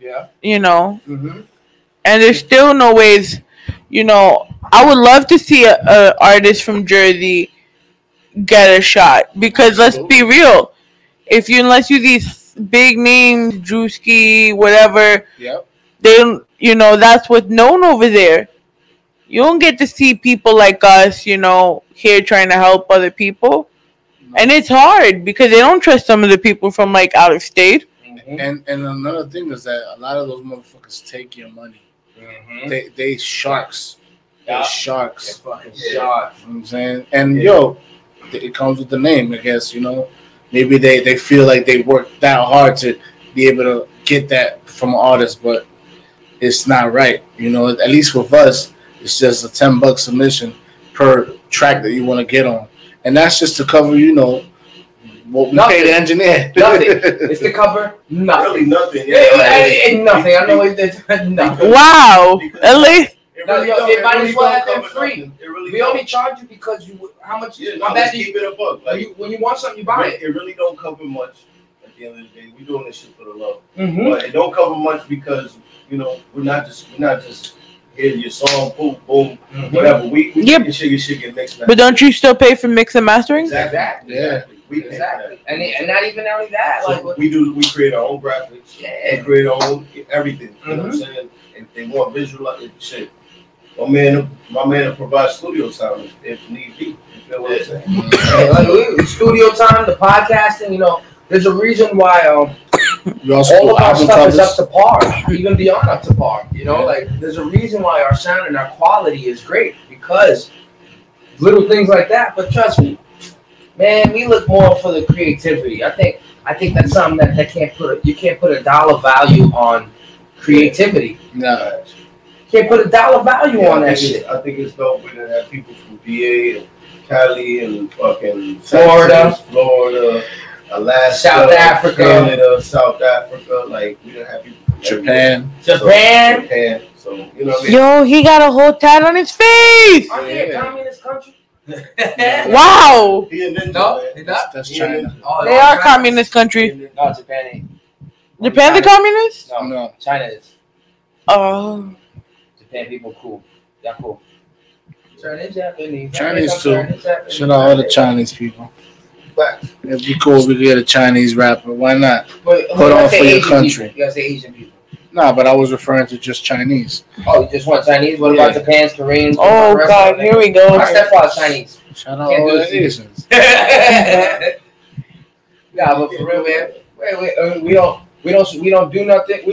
Yeah. You know? Mm-hmm. And there's still no ways, you know, I would love to see an artist from Jersey get a shot. Because let's be real, if you, unless you these big names, Drewski, whatever, yep. They, you know, that's what's known over there. You don't get to see people like us, you know, here trying to help other people. No. And it's hard because they don't trust some of the people from, like, out of state. Mm-hmm. And another thing is that a lot of those motherfuckers take your money. Mm-hmm. They sharks. Yeah. They're sharks. They're fucking sharks. You know what I'm saying? And, yo, it comes with the name, I guess, you know. Maybe they feel like they worked that hard to be able to get that from an artist, but it's not right. You know, at least with us, it's just a $10 submission per track that you want to get on. And that's just to cover, you know, what we pay the engineer. Nothing. It's to cover nothing. Really nothing. Yeah, it nothing. I know it's nothing. Wow. Ellie? They might as well have them free. Really we don't. Only charge you because you, how much? Yeah, no, just keep it a buck. Like, when you want something, you buy it. It really don't cover much at the end of the day. We're doing this shit for the love. Mm-hmm. But it don't cover much because, you know, we're not just hearing your song, boom, boom, mm-hmm. whatever. We yep. your shit get mixed. But don't you still pay for mix and mastering? Exactly. Yeah. Exactly. And not even only that. So like, we create our own graphics. Yeah. We create our own everything. You know what I'm saying? If they want visual shit. My man provides studio time if need be. You feel what I'm saying? Yeah, like, studio time, the podcasting, you know, there's a reason why all of our stuff is up to par, even beyond up to par. You know, like there's a reason why our sound and our quality is great because little things like that. But trust me, man, we look more for the creativity. I think that's something that you can't put a dollar value on creativity. No. Can't put a dollar value on that shit. I think it's dope when they have people from VA and Cali and fucking Florida, Alaska, South Africa. Like we don't have people from Japan. So you know. What I mean? Yo, he got a whole tat on his face. I'm here, communist country. Wow. That's China. They are communist country. No, Japan ain't. Japan's a communist? No, China is. Oh. Japan people cool. Y'all cool. Chinese too. Shout out all the Chinese people. But it'd be cool if we could get a Chinese rapper. Why not? But put on for your country. You guys say Asian people. Nah, but I was referring to just Chinese. Oh, you just want Chinese? What about Japan's, Koreans? Oh, God, here we go. My stepfather's Chinese. Shout out all the Asians. Nah, but for real, man. Wait, We don't do nothing. We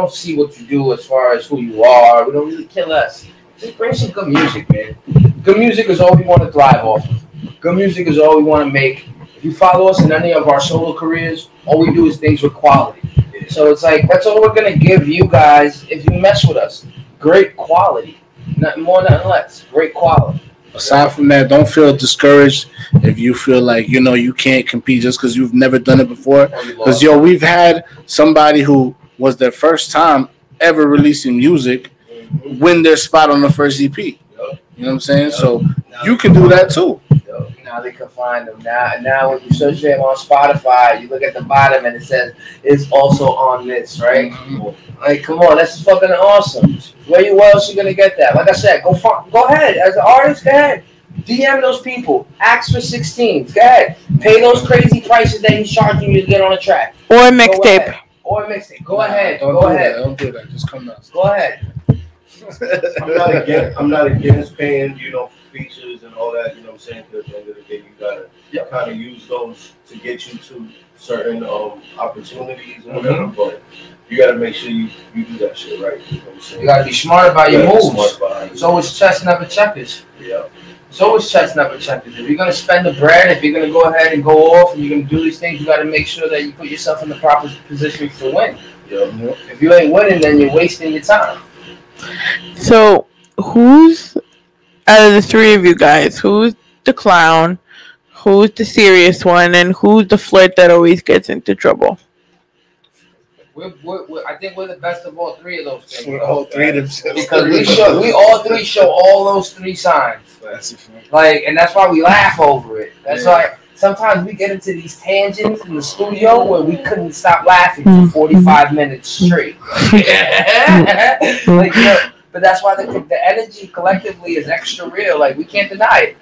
don't see what you do as far as who you are. We don't really kill us. Just bring some good music, man. Good music is all we want to thrive off of. Good music is all we want to make. If you follow us in any of our solo careers, all we do is things with quality. So it's like that's all we're gonna give you guys if you mess with us. Great quality, nothing more, nothing less. Great quality. Aside from that, don't feel discouraged if you feel like, you know, you can't compete just because you've never done it before. Because, yo, we've had somebody who was their first time ever releasing music win their spot on the first EP. You know what I'm saying? So you can do that, too. Now they can find them. Now when you search them on Spotify, you look at the bottom and it says, it's also on this, right? Mm-hmm. Like, come on, that's fucking awesome. Where else you going to get that? Like I said, go ahead. As an artist, go ahead. DM those people. Ask for 16s. Go ahead. Pay those crazy prices that he's charging you to get on a track. Or a mixtape. Go ahead. Don't do that. Just come out. Go ahead. I'm not against paying, you know, features and all that, you know what I'm saying? Because at the end of the day, you gotta Yep. Kind of use those to get you to certain opportunities and whatever, but you got to make sure you do that shit right. You know what I'm saying? You got to be smart about your moves. It's always chess, never checkers. Yeah. It's always chess, never checkers. If you're going to spend the bread, if you're going to go ahead and go off and you're going to do these things, you got to make sure that you put yourself in the proper position to win. Yeah. Mm-hmm. If you ain't winning, then you're wasting your time. So, who's, out of the three of you guys, who's the clown, who's the serious one, and who's the flirt that always gets into trouble? I think we're the best of all three of those things. We're all three of them. Because we all three show all those three signs. That's a fact. Like, and that's why we laugh over it. That's why sometimes we get into these tangents in the studio where we couldn't stop laughing for 45 minutes straight. Like, you know, but that's why the energy collectively is extra real. Like, we can't deny it.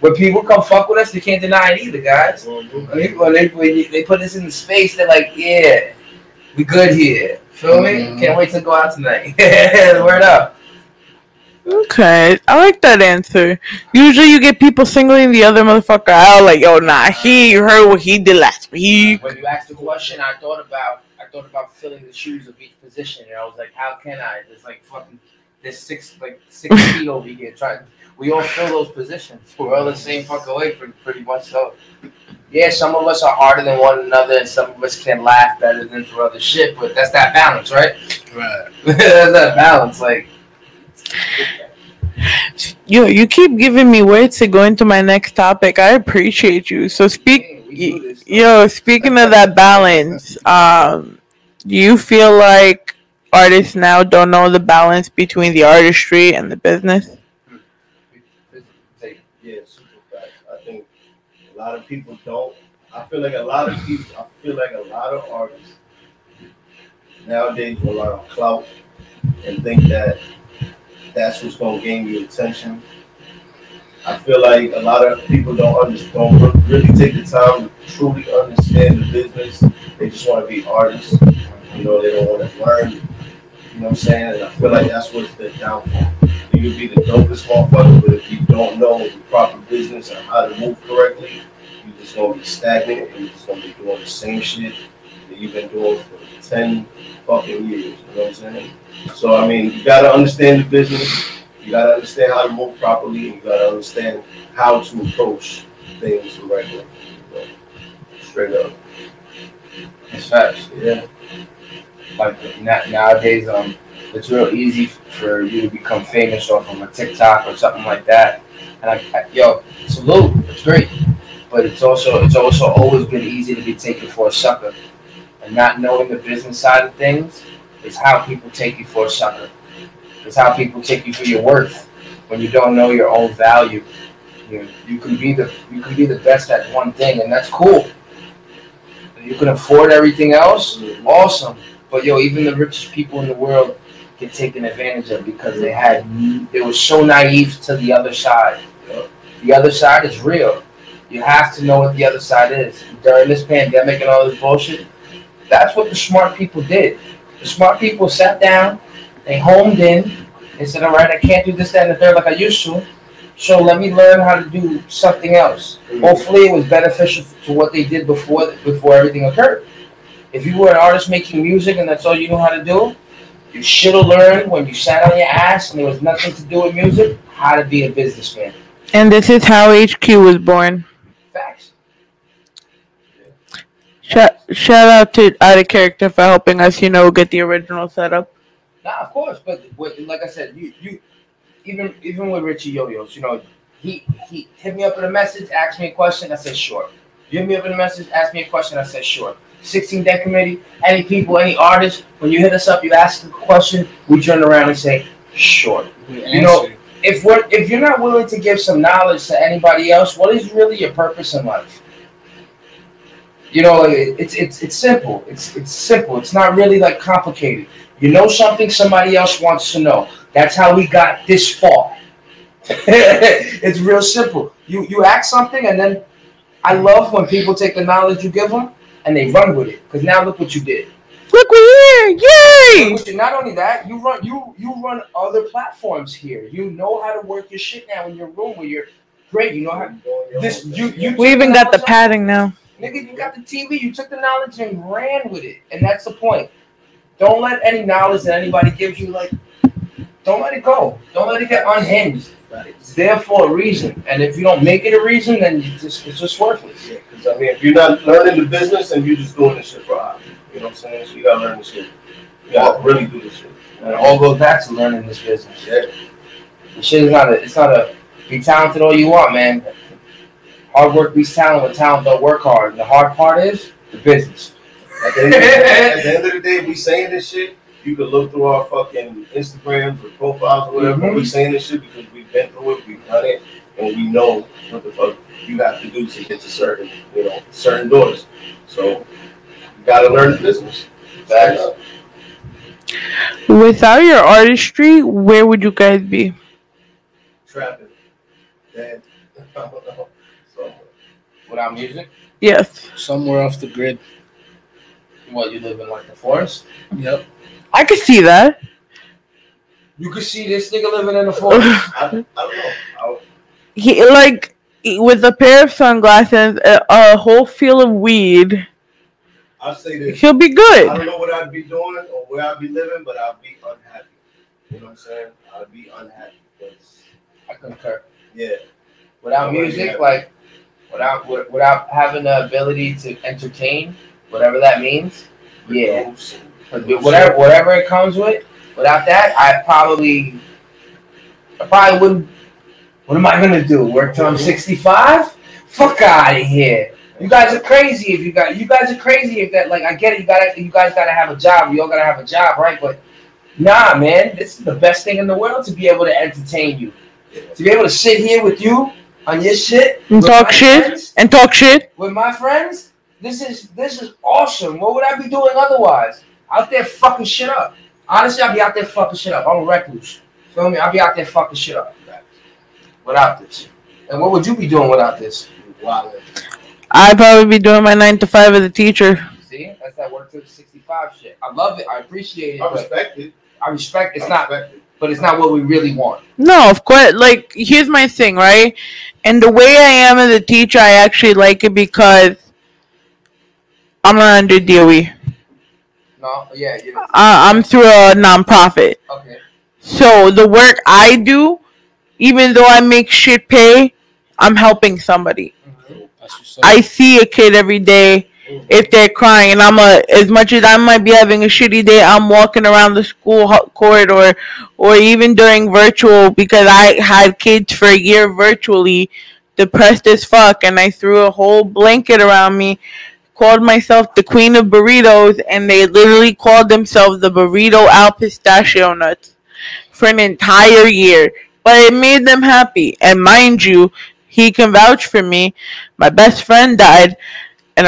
When people come fuck with us, they can't deny it either, guys. When they put us in the space, they're like, yeah, we good here. Feel me? Can't wait to go out tonight. Word up. Okay, I like that answer. Usually you get people singling the other motherfucker out, like, yo, nah, he heard what he did last week. When you asked the question, I thought about filling the shoes of each position, and I was like, how can I? There's like fucking... There's six feet over here. We all fill those positions. We're all the same fucking way, pretty much so. Yeah, some of us are harder than one another, and some of us can laugh better than for other shit. But that's that balance, right? Right. That's that balance, like. Yo, you keep giving me words to go into my next topic. I appreciate you. So speaking of that balance, do you feel like artists now don't know the balance between the artistry and the business? Yeah, super fact. I think a lot of people don't. I feel like a lot of artists nowadays rely on clout and think that that's what's gonna gain you attention. I feel like a lot of people don't really take the time to truly understand the business. They just want to be artists. You know, they don't want to learn. You know what I'm saying? And I feel like that's what's the downfall. You could be the dopest motherfucker, but if you don't know the proper business and how to move correctly, you're just going to be stagnant and you're just going to be doing the same shit that you've been doing for 10 fucking years. You know what I'm saying? So, I mean, you got to understand the business. You got to understand how to move properly. And you got to understand how to approach things the right way. So, straight up. That's facts. Yeah. Like nowadays, it's real easy for you to become famous off of a TikTok or something like that. And salute, it's great, but it's also always been easy to be taken for a sucker. And not knowing the business side of things is how people take you for a sucker. It's how people take you for your worth when you don't know your own value. You can be the best at one thing, and that's cool. You can afford everything else, awesome. But yo, even the richest people in the world get taken advantage of because they were so naive to the other side. The other side is real. You have to know what the other side is. During this pandemic and all this bullshit, that's what the smart people did. The smart people sat down, they homed in, they said, all right, I can't do this, that, and the third like I used to. So let me learn how to do something else. Hopefully it was beneficial to what they did before everything occurred. If you were an artist making music and that's all you knew how to do, you should have learned when you sat on your ass and there was nothing to do with music, how to be a businessman. And this is how HQ was born. Facts. Shout out to Out of Character for helping us, get the original setup. Nah, of course, but like I said, you Even with Richie Yo-Yos, he hit me up with a message, asked me a question, I said, sure. You hit me up with a message, asked me a question, I said, sure. 16 Dead Committee, any people, any artist, when you hit us up, you ask a question, we turn around and say, sure. If you're not willing to give some knowledge to anybody else, what is really your purpose in life? It's simple. It's simple. It's not really like complicated. You know something somebody else wants to know. That's how we got this far. It's real simple. You ask something, and then I love when people take the knowledge you give them and they run with it. Because now look what you did. Look we're here! Yay! Not only that, you run other platforms here. You know how to work your shit now in your room where you're great. You know how this you we even got the padding now. Nigga, you got the TV, you took the knowledge and ran with it. And that's the point. Don't let any knowledge that anybody gives you, like, don't let it go. Don't let it get unhinged. It's there for a reason. And if you don't make it a reason, then it's just worthless. Yeah, because, I mean, if you're not learning the business and you're just doing this shit for hours, you know what I'm saying? So you got to learn this shit. You got to really do this shit. And it all goes back to learning this business. Yeah. The shit is not a, it's not a, be talented all you want, man. Hard work beats talent. When talent don't work hard. And the hard part is the business. At the end of the day, we saying this shit. You can look through our fucking Instagrams or profiles or whatever. Mm-hmm. We saying this shit because we've been through it, we've done it, and we know what the fuck you have to do to get to certain, you know, certain doors. So you gotta learn the business. Exactly. Without your artistry, where would you guys be? Trapping. Dead. I don't know. Without music? Yes. Somewhere off the grid. What, you live in like the forest? Yep. I could see that. You could see this nigga living in the forest? I don't know. He, like, with a pair of sunglasses, a whole field of weed. I'll say this. He'll be good. I don't know what I'd be doing or where I'd be living, but I'd be unhappy. You know what I'm saying? I'd be unhappy. I concur. Yeah. Without music, like... Without having the ability to entertain, whatever that means, yeah, whatever it comes with. Without that, I probably wouldn't. What am I gonna do? Work till I'm 65? Fuck out of here! You guys are crazy. Like, I get it. You guys gotta have a job. We all gotta have a job, right? But nah, man, this is the best thing in the world to be able to entertain you, to be able to sit here with you. On your shit and talk shit with my friends. This is awesome. What would I be doing otherwise? Out there fucking shit up. Honestly, I'll be out there fucking shit up. I'm a recluse. Feel me? I'll be out there fucking shit up without this. And what would you be doing without this? I'd probably be doing my 9 to 5 as a teacher. See, that's that work till 65 shit. I love it. I appreciate it. I respect it. But it's not what we really want. No, of course. Like, here's my thing, right? And the way I am as a teacher, I actually like it because I'm not under DOE. No, yeah. I'm through a nonprofit. Okay. So the work I do, even though I make shit pay, I'm helping somebody. Mm-hmm. I see a kid every day. If they're crying, and as much as I might be having a shitty day, I'm walking around the school corridor, or even during virtual, because I had kids for a year virtually, depressed as fuck, and I threw a whole blanket around me, called myself the Queen of Burritos, and they literally called themselves the Burrito Al Pistachio Nuts for an entire year, but it made them happy. And mind you, he can vouch for me. My best friend died. And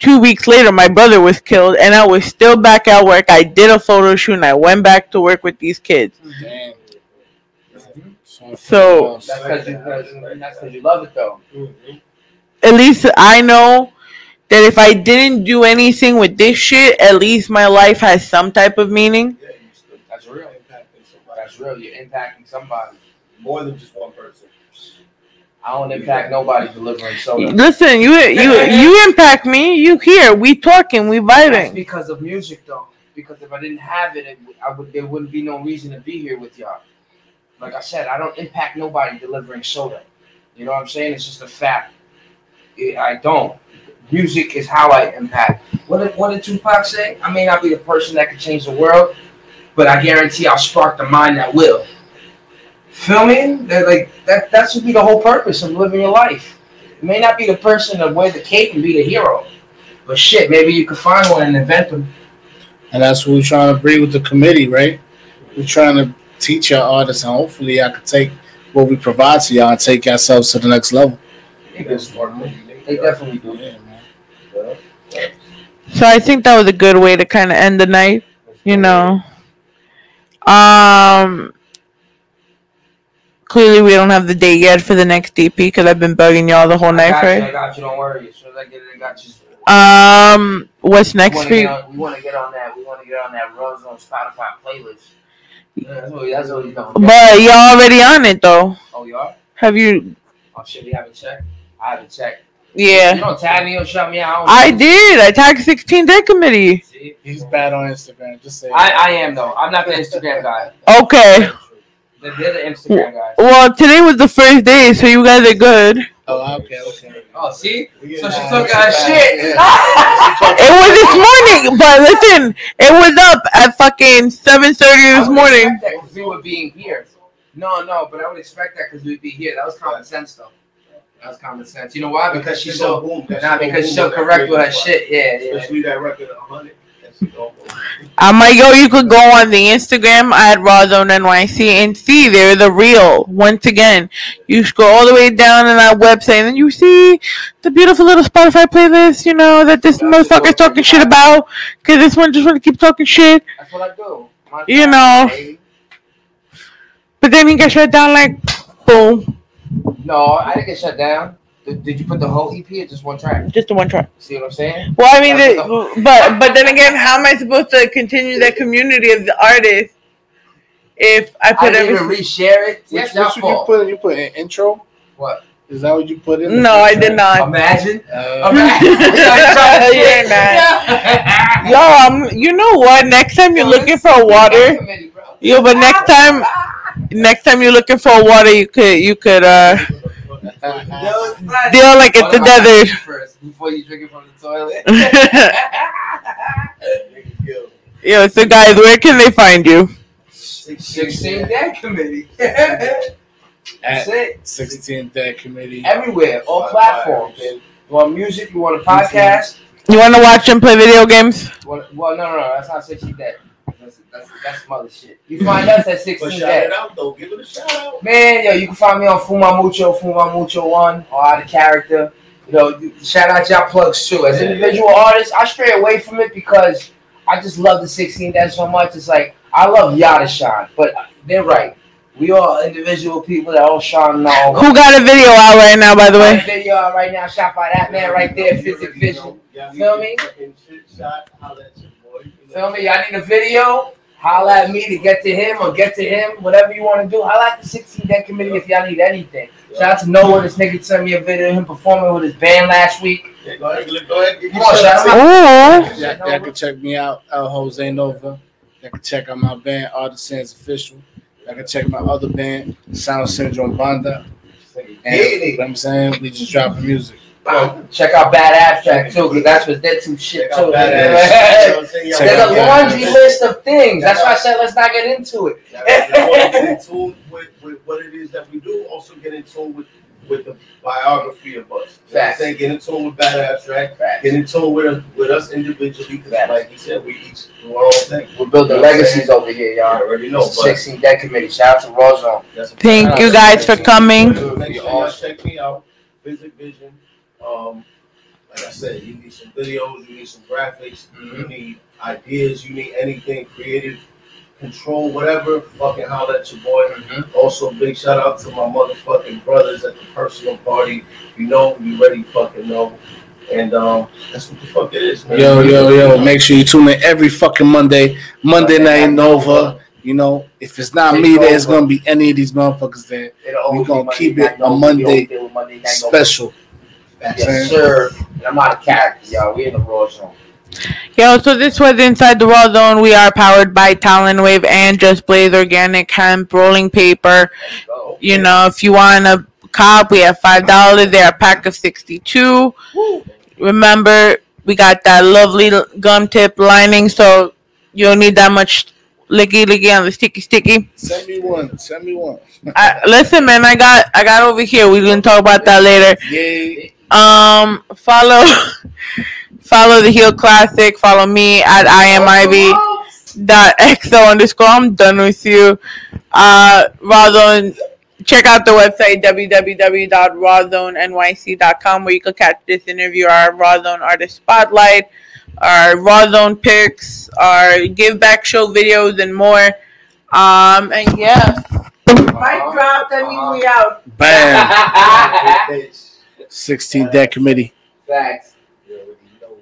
2 weeks later, my brother was killed, and I was still back at work. I did a photo shoot, and I went back to work with these kids. Damn. So that's because you love it, though. At least I know that if I didn't do anything with this shit, at least my life has some type of meaning. Yeah, that's real. That's real. You're impacting somebody more than just one person. I don't impact nobody delivering soda. Listen, you impact me. You here? We talking? We vibing? That's because of music, though. Because if I didn't have it, there wouldn't be no reason to be here with y'all. Like I said, I don't impact nobody delivering soda. You know what I'm saying? It's just a fact. I don't. Music is how I impact. What did Tupac say? I may not be the person that can change the world, but I guarantee I'll spark the mind that will. Feel me? Like that should be the whole purpose of living your life. You may not be the person that wears the cape and be the hero, but shit, maybe you can find one and invent them. And that's what we're trying to bring with the committee, right? We're trying to teach our artists, and hopefully, I can take what we provide to y'all and take ourselves to the next level. They definitely do, yeah, man. So I think that was a good way to kind of end the night, you know. Clearly, we don't have the date yet for the next EP because I've been bugging y'all the whole night, right? I got you. Don't worry. As soon as I get it, I got you. What's next for you? We want to get on that. We want to get on that Raw Zone Spotify playlist. Yeah, that's what we going to get. But y'all already on it, though. Oh, y'all? Have you? my shit. You haven't checked? I haven't checked. Yeah. You don't tag me or shut me out. I did. I tagged 16 Dead Committee. See? He's bad on Instagram. Just say I am, though. I'm not the Instagram guy. Okay. They're the Instagram guys. Well, today was the first day, so you guys are good. Oh, okay. Oh, see? Yeah, so she took our shit. Yeah. It was this morning, but listen, it was up at fucking 7:30 this morning. I would expect that because we were being here. No, but I would expect that because we'd be here. That was common sense, though. You know why? Because she's so correct with her shit. Yeah. Especially that record 100. I'm like, yo, you could go on the Instagram at Raw Zone NYC and see there the reel. Once again, you scroll all the way down on that website and then you see the beautiful little Spotify playlist, you know, that this motherfucker's talking shit about. Because this one just want to keep talking shit. That's what I do. You know. But then he gets shut down like, boom. No, I didn't get shut down. Did you put the whole EP or just one track? Just the one track. See what I'm saying? Well, I mean, but then again, how am I supposed to continue that community of the artists if I put everything? I didn't reshare it. You put an intro? What? Is that what you put in? No, I did not. Imagine. Yo, you know what? Next time you're looking for water. Yo, but next time you're looking for water, you could deal like it's the desert. First, before you drink it from the toilet. Yo, so guys, where can they find you? 16 Dead Committee. That's it. 16 Dead Committee. Everywhere, all platforms. You want music? You want a podcast? You want to watch and play video games? Well, no, that's not 16 Dead. That's some other shit. You find us at 16 Dead. Shout it out, though. Give it a shout out. Man, yo, you can find me on Fumamucho1, or Out of Character. You know, shout out y'all plugs, too. As individual artists, I stray away from it because I just love the 16 Dead so much. It's like, I love y'all to shine, but they're right. We all individual people that all shine now. Who got a video out right now, by the way? Got a video out right now, shot by that man right there, Physic Vision. You feel me? Feel me? Y'all need a video? Holla at me to get to him or get to him. Whatever you want to do. Holla at the 16 Dead Committee if y'all need anything. Shout out to Noah. This nigga sent me a video of him performing with his band last week. Yeah, go ahead. Come on, shout out. Y'all can check me out. Jose Nova. Y'all can check out my band, All The Sins Official. Y'all can check my other band, Sound Syndrome Banda. And you know what I'm saying? We just dropping music. Yo, check out Bad Abstract too, because that's what they're too shit too. There's a laundry list of things. That's why I said let's not get into it. Get in tune with what it is that we do. Also get in tune with the biography of us. Facts. Get in tune with Bad Abstract. Facts. Get in tune with us individually. Because like you said, we each do our own thing. We're building legacies over here, y'all. I already know. 16 Dead Committee. Shout out to Raw Zone. Thank you guys for coming. Make sure y'all check me out. Visit Vision. Like I said, you need some videos, you need some graphics, you need ideas, you need anything creative, control, whatever, fucking holler at your boy. Mm-hmm. Also, big shout out to my motherfucking brothers at the personal party. You know, you ready fucking know. And that's what the fuck it is, man. Yo, make sure you tune in every fucking Monday night Nova. You know, if it's not me there, it's going to be any of these motherfuckers there. We're going to keep it a Monday special. Yes, sir. I'm out of character, y'all. We in the Raw Zone. Yo, so this was Inside the Raw Zone. We are powered by Talon Wave and Just Blaze Organic Hemp Rolling Paper. You know, if you want a cop, we have $5. They're a pack of 62. Woo. Remember, we got that lovely gum tip lining, so you don't need that much licky on the sticky. Send me one. Listen, man, I got over here. We're gonna talk about that later. Yay. Follow the Heel Classic. Follow me at imib.xo_. I'm done with you. Rawzone, check out the website www.rawzonenyc.com where you can catch this interview, our Rawzone Artist Spotlight, our Rawzone picks, our Give Back Show videos, and more. And yeah, mic drop. That means we out. Bam. 16 Dead Committee. Thanks.